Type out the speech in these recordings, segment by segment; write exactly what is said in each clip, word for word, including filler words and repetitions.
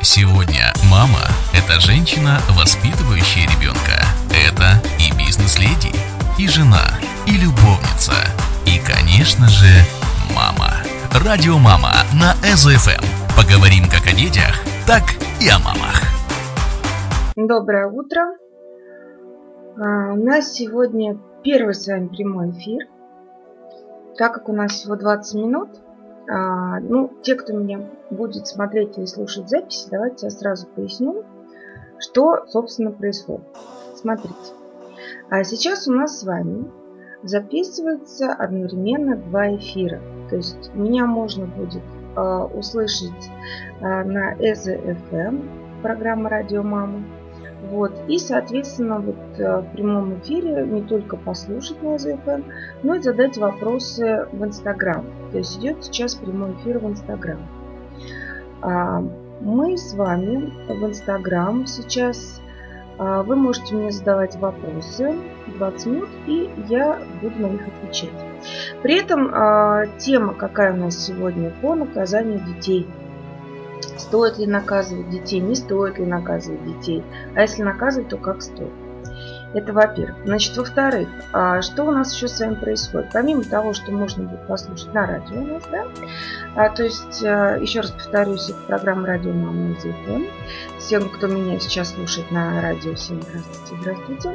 Сегодня мама – это женщина, воспитывающая ребенка. Это и бизнес-леди, и жена, и любовница, и, конечно же, мама. Радио Мама на ЭЗО.ФМ. Поговорим как о детях, так и о мамах. Доброе утро. У нас сегодня первый с вами прямой эфир. Так как у нас всего двадцать минут, ну, те, кто меня будет смотреть или слушать записи, давайте я сразу поясню, что, собственно, происходит. Смотрите. А сейчас у нас с вами записывается одновременно два эфира. То есть меня можно будет э, услышать э, на ЭЗО.ФМ, программа «Радио Мама». Вот. И, соответственно, вот, э, в прямом эфире не только послушать на ЭЗО.ФМ, но и задать вопросы в Инстаграм. То есть идет сейчас прямой эфир в Инстаграм. А, мы с вами в Инстаграм сейчас. А, вы можете мне задавать вопросы двадцать минут, и я буду на них отвечать. При этом тема, какая у нас сегодня, по наказанию детей. Стоит ли наказывать детей, не стоит ли наказывать детей, а если наказывать, то как стоит. Это во-первых. Значит, во-вторых, что у нас еще с вами происходит? Помимо того, что можно будет послушать на радио у нас, да? То есть, еще раз повторюсь, это программа «Радио Мама» на ЭЗО.ФМ. Всем, кто меня сейчас слушает на радио, всем здравствуйте, здравствуйте.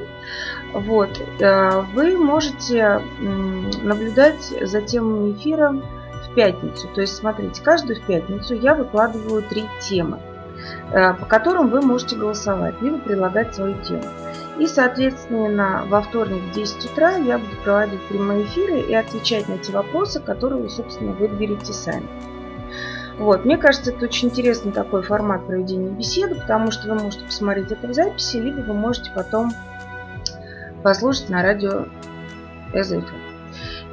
Вот. Вы можете наблюдать за темами эфира в пятницу. То есть, смотрите, каждую пятницу я выкладываю три темы, по которым вы можете голосовать, либо предлагать свою тему. И, соответственно, во вторник в десять утра я буду проводить прямые эфиры и отвечать на те вопросы, которые, собственно, вы выберете сами. Вот. Мне кажется, это очень интересный такой формат проведения беседы, потому что вы можете посмотреть это в записи, либо вы можете потом послушать на радио ЭЗО.ФМ.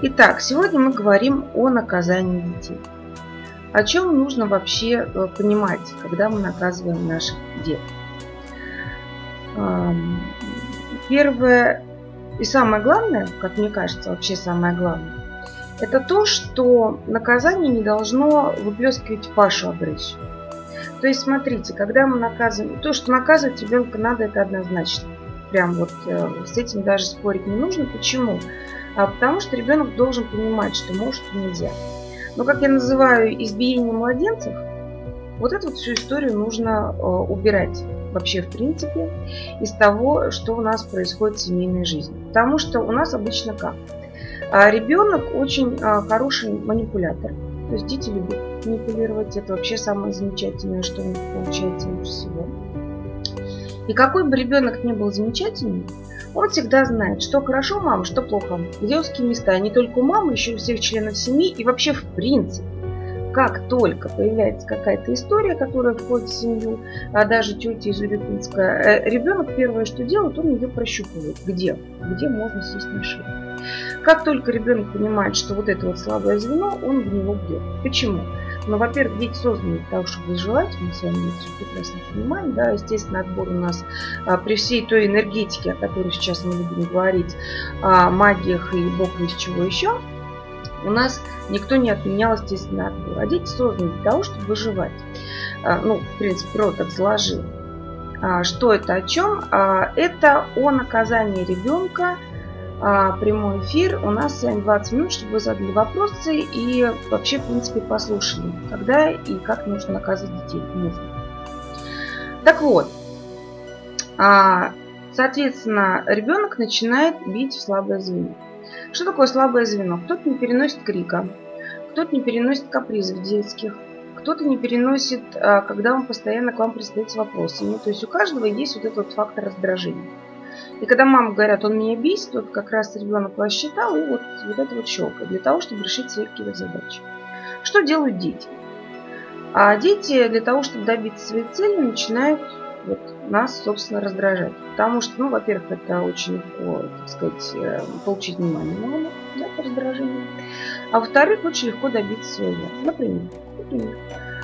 Итак, сегодня мы говорим о наказании детей. О чем нужно вообще понимать, когда мы наказываем наших детей? Первое и самое главное, как мне кажется, вообще самое главное, это то, что наказание не должно выплескивать вашу агрессию. То есть, смотрите, когда мы наказываем, то, что наказывать ребенка надо, это однозначно. Прям вот с этим даже спорить не нужно. Почему? Потому что ребенок должен понимать, что может и нельзя. Но, как я называю, избиение младенцев, вот эту вот всю историю нужно убирать вообще, в принципе, из того, что у нас происходит в семейной жизни. Потому что у нас обычно как? Ребенок очень хороший манипулятор. То есть дети любят манипулировать. Это вообще самое замечательное, что у них получается лучше всего. И какой бы ребенок ни был замечательный, он всегда знает, что хорошо мама, что плохо. Где узкие места. Не только у мамы, еще у всех членов семьи. И вообще, в принципе, как только появляется какая-то история, которая входит в семью, а даже тетя изурюпинская, ребенок первое, что делает, он ее прощупывает. Где? Где можно сесть на шею. Как только ребенок понимает, что вот это вот слабое звено, он в него бьет. Почему? Ну, во-первых, дети созданы для того, чтобы желать. Мы с вами все прекрасно понимаем. Да? Естественно, отбор у нас а, при всей той энергетике, о которой сейчас мы будем говорить, о магиях и бог весть чего еще, у нас никто не отменял, естественно, отбор. А дети созданы для того, чтобы выживать. Ну, в принципе, природа так сложила. Что это о чем? Это о наказании ребенка. Прямой эфир. У нас с вами двадцать минут, чтобы вы задали вопросы и вообще, в принципе, послушали, когда и как нужно наказывать детей. Нужно. Так вот. Соответственно, ребенок начинает бить в слабое звено. Что такое слабое звено? Кто-то не переносит крика, кто-то не переносит капризов детских, кто-то не переносит, когда он постоянно к вам пристает с вопросами. То есть у каждого есть вот этот фактор раздражения. И когда мама говорят, он меня бесит, вот как раз ребенок вас считал, и вот, вот это вот щелкает для того, чтобы решить свои какие-то задачи. Что делают дети? А дети для того, чтобы добиться своей цели, начинают вот нас, собственно, раздражать. Потому что, ну, во-первых, это очень легко, так сказать, получить внимание мамы, да, по раздражению. А во-вторых, очень легко добиться своего. Например, например.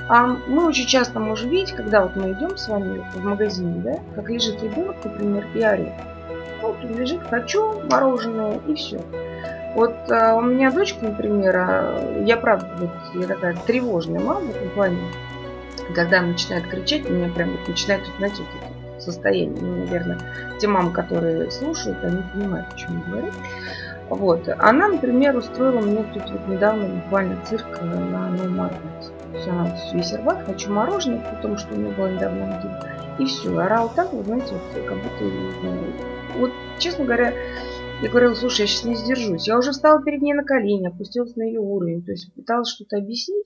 А мы очень часто можем видеть, когда вот мы идем с вами в магазине, да, как лежит ребенок, например, и орет. Вот он лежит, хочу мороженое, и все. Вот а, у меня дочка, например, а, я правда, вот, я такая тревожная мама в этом плане. И когда она начинает кричать, у меня прям начинает, знаете, вот состояние. Ну, наверное, те мамы, которые слушают, они понимают, о чем я говорю. Вот. Она, например, устроила мне тут вот недавно буквально цирк на Новом Арбате. Все, она весь рвал, хочу мороженое, потому что у нее была недавно ангина. И все, орал так, вы знаете, вот, как будто... Вот, честно говоря, я говорила, слушай, я сейчас не сдержусь. Я уже встала перед ней на колени, опустилась на ее уровень, то есть пыталась что-то объяснить.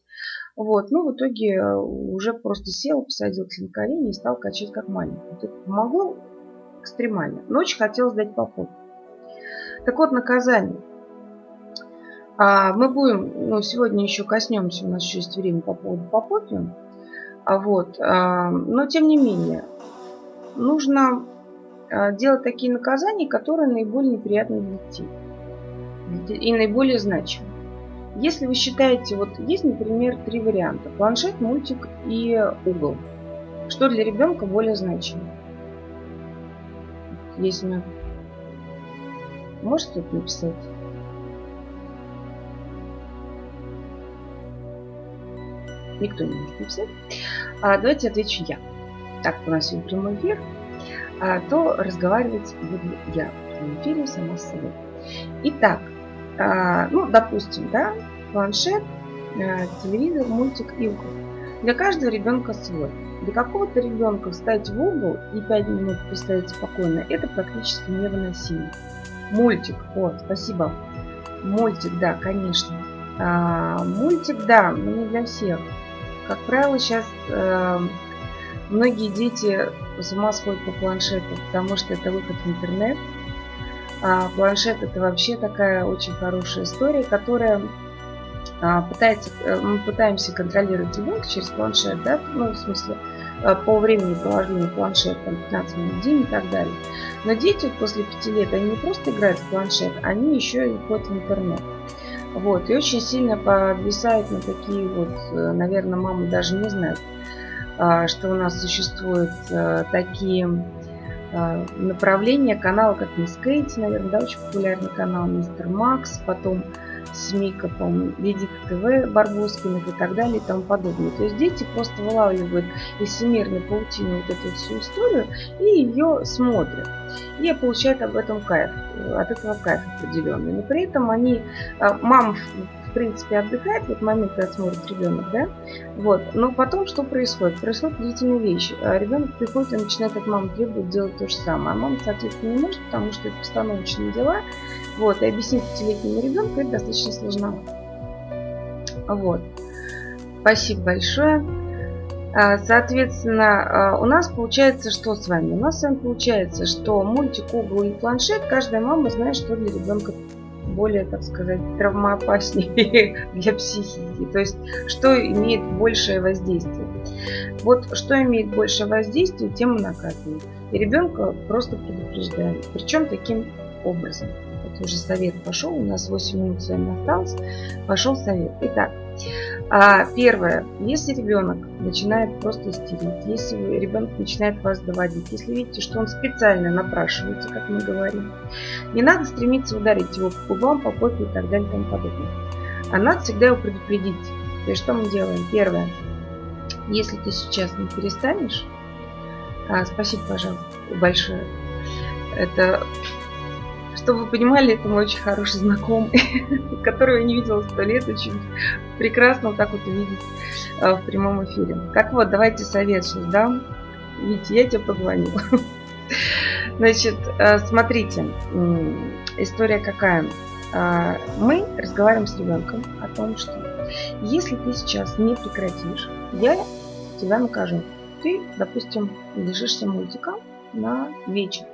Вот, но в итоге уже просто села, посадилась на колени и стала качать как маленькая. Это помогло экстремально. Ночью хотелось дать попу. Так вот, наказание. А мы будем, ну, сегодня еще коснемся, у нас еще есть время по поводу попопья. А вот, а, но тем не менее, нужно делать такие наказания, которые наиболее неприятны для детей и наиболее значимы. Если вы считаете, вот есть, например, три варианта: планшет, мультик и угол. Что для ребенка более значимо? Если мы... Может кто-то написать? Никто не может написать. А давайте отвечу я. Так, у нас сегодня прямой эфир. А то разговаривать буду я в эфире сама с собой. Итак, ну, допустим, да, планшет, телевизор, мультик и угол. Для каждого ребенка свой. Для какого-то ребенка встать в угол и пять минут постоять спокойно, это практически невыносимо. Мультик, о, спасибо. Мультик, да, конечно. Мультик, да, но не для всех. Как правило, сейчас многие дети с ума сходят по планшету, потому что это выход в интернет. А планшет — это вообще такая очень хорошая история, которая пытается, мы пытаемся контролировать ребенка через планшет, да, ну, в смысле, по времени положения планшета, пятнадцать минут в день и так далее. Но дети после пяти лет, они не просто играют в планшет, они еще и ходят в интернет. Вот, и очень сильно подвисают на такие вот, наверное, мамы даже не знают, что у нас существуют такие направления, каналы, как Мисс Кейт, наверное, да, очень популярный канал, Мистер Макс, потом Смейка, по-моему, Видик ТВ, Барбузкин и так далее и тому подобное. То есть дети просто вылавливают из всемирной паутины вот эту всю историю и ее смотрят. И получают об этом кайф, от этого кайф определенный. Но при этом они, мам, в принципе, отдыхает в этот момент, когда смотрит ребенок, да? Вот. Но потом что происходит? Происходит удивительная вещь. Ребенок приходит и начинает от мамы требовать делать то же самое. А мама, соответственно, не может, потому что это постановочные дела. Вот. И объяснить пятилетнему ребенку это достаточно сложно. Вот. Спасибо большое. Соответственно, у нас получается что с вами? У нас с вами получается, что мультик, угол и планшет, каждая мама знает, что для ребенка более, так сказать, травмоопаснее для психики. То есть, что имеет большее воздействие. Вот что имеет большее воздействие, тем и наказываем. И ребенка просто предупреждаем. Причем таким образом. Вот уже совет пошел. У нас восемь минут с вами осталось. Пошел совет. Итак, первое. Если ребенок начинает просто истерить, если ребенок начинает вас доводить, если видите, что он специально напрашивается, как мы говорим, не надо стремиться ударить его по губам, по попе и так далее и тому подобное. А надо всегда его предупредить. То есть что мы делаем? Первое. Если ты сейчас не перестанешь, а, спасибо, пожалуйста, большое. Это... Чтобы вы понимали, это мой очень хороший знакомый, которого я не видела сто лет, очень прекрасно вот так вот увидеть а, в прямом эфире. Так вот, давайте совет сейчас дам. Витя, я тебе позвонила. Значит, смотрите, история какая. Мы разговариваем с ребенком о том, что если ты сейчас не прекратишь, я тебя накажу. Ты, допустим, лежишься мультиком на вечер.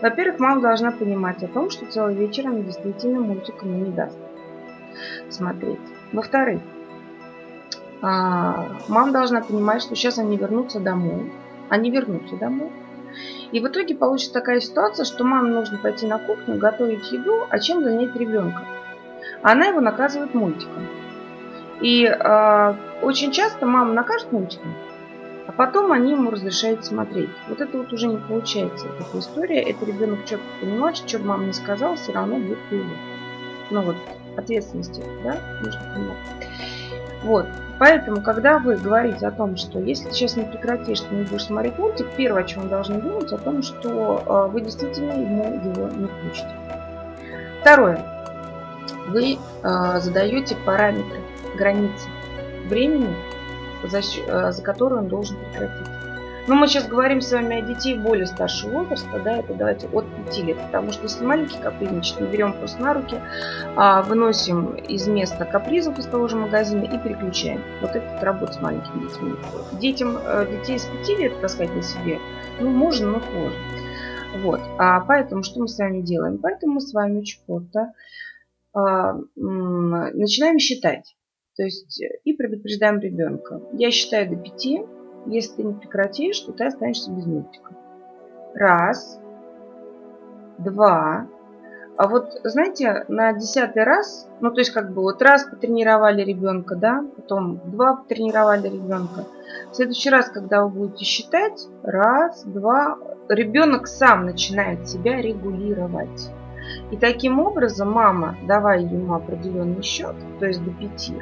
Во-первых, мама должна понимать о том, что целый вечер она действительно мультиком не даст смотреть. Во-вторых, мама должна понимать, что сейчас они вернутся домой. Они вернутся домой. И в итоге получится такая ситуация, что маме нужно пойти на кухню, готовить еду, а чем занять ребенка. Она его наказывает мультиком. И э, очень часто мама накажет мультиком, а потом они ему разрешают смотреть. Вот это вот уже не получается. Эта история, это ребенок четко понимает, что бы мама ни сказала, все равно будет его. Ну вот, ответственности, да, нужно понимать. Вот, Поэтому, когда вы говорите о том, что если ты сейчас не прекратишь, ты не будешь смотреть мультик, первое, о чем вы должны думать, о том, что вы действительно ему его не включите. Второе. Вы задаете параметры, границы времени, за, за которые он должен прекратить. Но мы сейчас говорим с вами о детей более старшего возраста, да, это давайте от пяти лет, потому что если маленький капризничает, мы берем просто на руки, выносим из места капризов из того же магазина и переключаем. Вот это работа с маленькими детьми. Детям, детей с пяти лет таскать на себе, ну, можно, но хуже. Вот, а поэтому что мы с вами делаем? Поэтому мы с вами очень просто а, начинаем считать, то есть и предупреждаем ребенка. Я считаю до пяти. Если ты не прекратишь, то ты останешься без мультика. Раз. Два. А вот, знаете, на десятый раз, ну, то есть, как бы, вот раз потренировали ребенка, да, потом два потренировали ребенка. В следующий раз, когда вы будете считать, раз, два, ребенок сам начинает себя регулировать. И таким образом мама, давая ему определенный счет, то есть до пяти,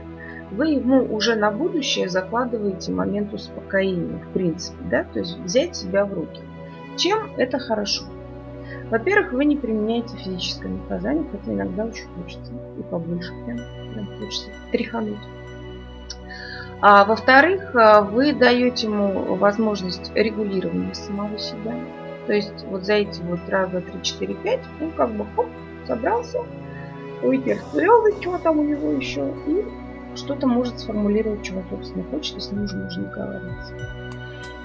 вы ему уже на будущее закладываете момент успокоения, в принципе, да, то есть взять себя в руки. Чем это хорошо? Во-первых, вы не применяете физическое наказание, хотя иногда очень хочется, и побольше прям, прям хочется тряхануть. А во-вторых, вы даете ему возможность регулирования самого себя, то есть вот за эти вот раз, два, три, четыре, пять, он как бы хоп, собрался, уйтерствовал, и чего там у него еще, и что-то может сформулировать, чего, собственно, хочет, и с ним уже нужно говорить.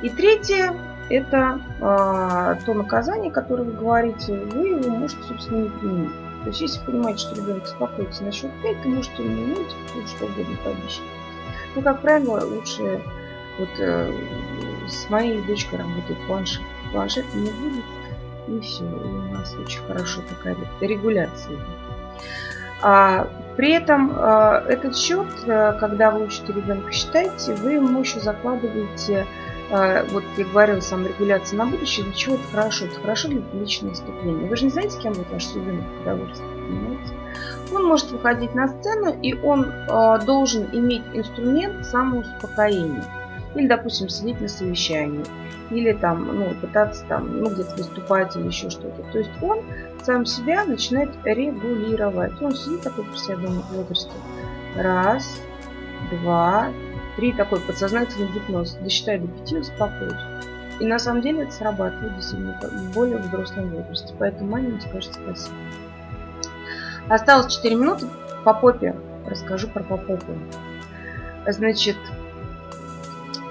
И третье, это э, то наказание, которое вы говорите, вы его можете, собственно, не применить. То есть, если вы понимаете, что ребенок беспокоится на счет пять, то можете ему мультик, что угодно пообещать. Но, как правило, лучше вот э, с моей дочкой работает планшет. Планшет не будет, и все. И у нас очень хорошо такая регуляция. При этом этот счет, когда вы учите ребенка считать, вы ему еще закладываете, вот я говорила, саморегуляция на будущее, для чего это хорошо? Это хорошо для личного выступления. Вы же не знаете, с кем будет ваш ребенок в удовольствии, понимаете? Он может выходить на сцену, и он должен иметь инструмент самоуспокоения. Или, допустим, сидеть на совещании, или там, ну, пытаться там, ну, где-то выступать или еще что-то. То есть он сам себя начинает регулировать. Он сидит такой при себя в возрасте. Раз, два, три, такой подсознательный гипноз. Досчитай до пяти, успокойся. И на самом деле это срабатывает действительно в более взрослом возрасте. Поэтому маме не скажет спасибо. Осталось четыре минуты. По попе. Расскажу про попопу. Значит,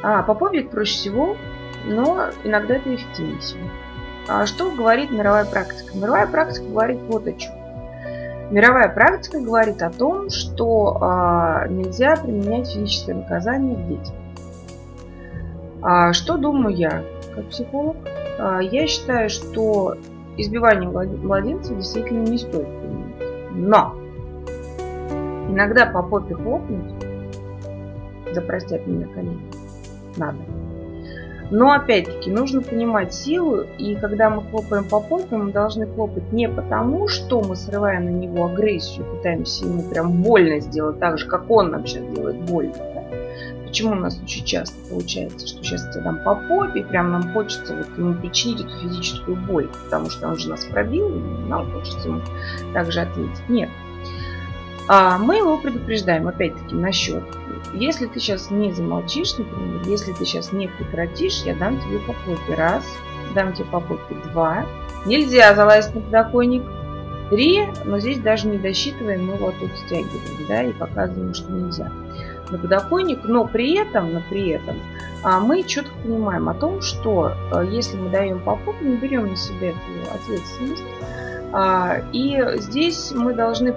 А, по попе это проще всего, но иногда это эффективнее всего. А что говорит мировая практика? Мировая практика говорит вот о чем. Мировая практика говорит о том, что а, нельзя применять физическое наказание к детям. А, что думаю я, как психолог? А, я считаю, что избивание младенцев действительно не стоит применять. Но иногда по попе хлопнуть, да простят меня коллеги, надо. Но опять-таки нужно понимать силу, и когда мы хлопаем по попе, мы должны хлопать не потому, что мы срываем на него агрессию, пытаемся ему прям больно сделать так же, как он нам сейчас делает больно. Да? Почему у нас очень часто получается, что сейчас тебе дам по попе, и прям нам хочется вот ему причинить эту физическую боль, потому что он же нас пробил, и нам хочется ему так же ответить. Нет. А мы его предупреждаем, опять-таки, на счет. Если ты сейчас не замолчишь, например, если ты сейчас не прекратишь, я дам тебе по попе. Раз, дам тебе по попе. Два. Нельзя залазить на подоконник. Три. Но здесь даже не досчитываем, мы его оттуда стягиваем, да, и показываем, что нельзя на подоконник. Но при этом, но при этом мы четко понимаем о том, что если мы даем по попе, мы берем на себя эту ответственность. И здесь мы должны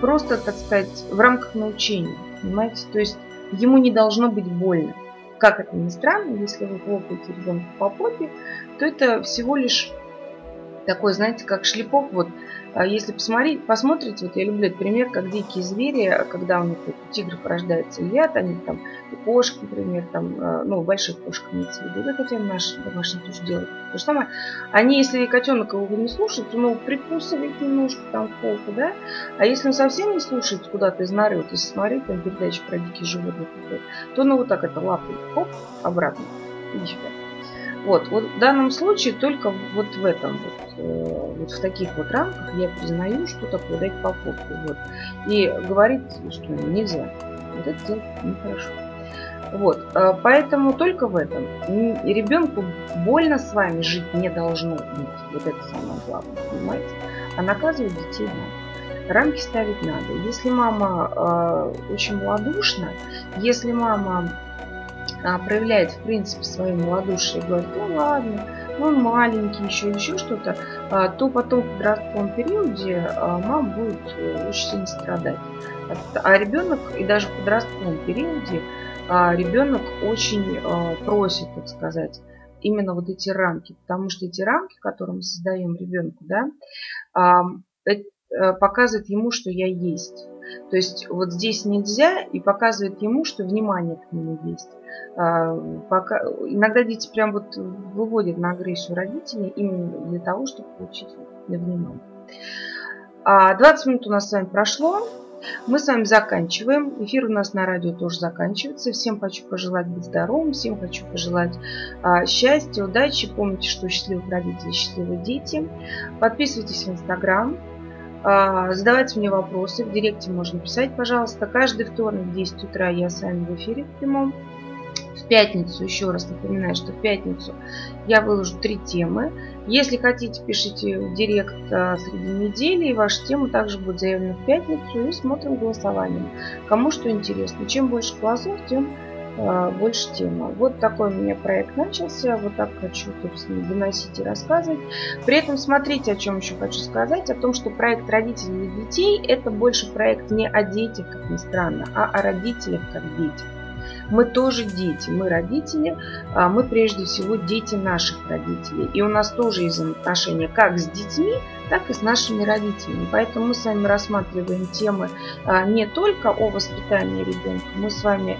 просто, так сказать, в рамках научения, понимаете? То есть ему не должно быть больно. Как это ни странно, если вы хлопаете ребенку по попе, то это всего лишь такой, знаете, как шлепок, вот Если посмотреть, посмотрите, вот я люблю этот пример, как дикие звери, когда у них у тигров рождается яд, они там, у кошек, например, там, ну, больших кошек имеется в виду, да, хотя наши домашние тоже делают то же самое. Они, если котенок его не слушает, он его прикусывает немножко там в полку, да, а если он совсем не слушает куда-то из норы, вот если смотреть там передачи про диких животных, то он вот так это лапает, хоп, обратно, видите. Вот, вот в данном случае только вот в этом, вот, э, вот в таких вот рамках я признаю, что такое дать попытку. Вот. И говорить, что нельзя. Вот это делать нехорошо. Вот, э, поэтому только в этом. И ребенку больно с вами жить не должно быть. Вот это самое главное, понимаете? А наказывать детей надо. Рамки ставить надо. Если мама э, очень малодушна, если мама проявляет, в принципе, свою малодушие и говорит, ну ладно, он маленький, еще еще что-то, то потом в подростковом периоде мама будет очень сильно страдать. А ребенок, и даже в подростковом периоде, ребенок очень просит, так сказать, именно вот эти рамки. Потому что эти рамки, которые мы создаем ребенку, да, показывают ему, что я есть. То есть вот здесь нельзя, и показывает ему, что внимание к нему есть. Пока... Иногда дети прям вот выводят на агрессию родителей именно для того, чтобы получить внимание. двадцать минут у нас с вами прошло. Мы с вами заканчиваем. Эфир у нас на радио тоже заканчивается. Всем хочу пожелать быть здоровым. Всем хочу пожелать счастья, удачи. Помните, что счастливых родителей, счастливые дети. Подписывайтесь в Инстаграм. Задавайте мне вопросы. В директе можно писать, пожалуйста. Каждый вторник в десять утра я с вами в эфире в прямом. В пятницу, еще раз напоминаю, что в пятницу я выложу три темы. Если хотите, пишите в директ среди недели. И ваша тема также будет заявлена в пятницу. И смотрим голосованием. Кому что интересно. Чем больше голосов, тем больше тема. Вот такой у меня проект начался. Вот так хочу, собственно, доносить и рассказывать. При этом смотрите, о чем еще хочу сказать. О том, что проект родителей и детей — это больше проект не о детях, как ни странно, а о родителях как детях. Мы тоже дети, мы родители, мы прежде всего дети наших родителей. И у нас тоже есть отношения как с детьми, так и с нашими родителями. Поэтому мы с вами рассматриваем темы не только о воспитании ребенка, мы с вами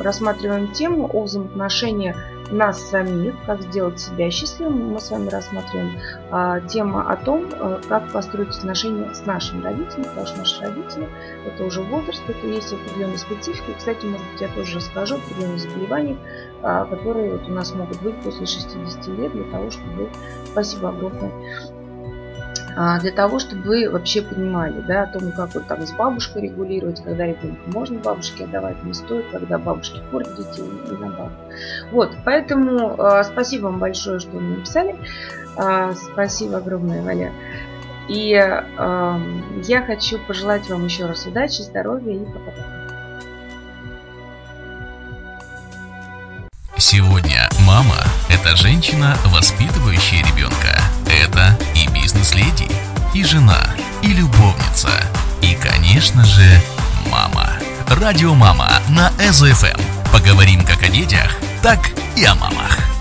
рассматриваем тему о взаимоотношениях нас самих, как сделать себя счастливым. Мы с вами рассматриваем а, тему о том, а, как построить отношения с нашими родителями, потому что наши родители — это уже возраст, это есть определенная специфика. Кстати, может быть, я тоже расскажу о определенных заболеваниях, а, которые вот у нас могут быть после шестидесяти лет, для того, чтобы... Спасибо огромное. Для того, чтобы вы вообще понимали, да, о том, как вот там с бабушкой регулировать, когда ребенку можно бабушке отдавать, не стоит, когда бабушки портят детей и наоборот. Вот, поэтому э, спасибо вам большое, что вы мне написали. Э, спасибо огромное, Валя. И э, я хочу пожелать вам еще раз удачи, здоровья и пока-пока. Сегодня мама – это женщина, воспитывающая ребенка. Это и бизнес-леди, и жена, и любовница, и, конечно же, мама. Радио Мама на Э Зо Эф Эм. Поговорим как о детях, так и о мамах.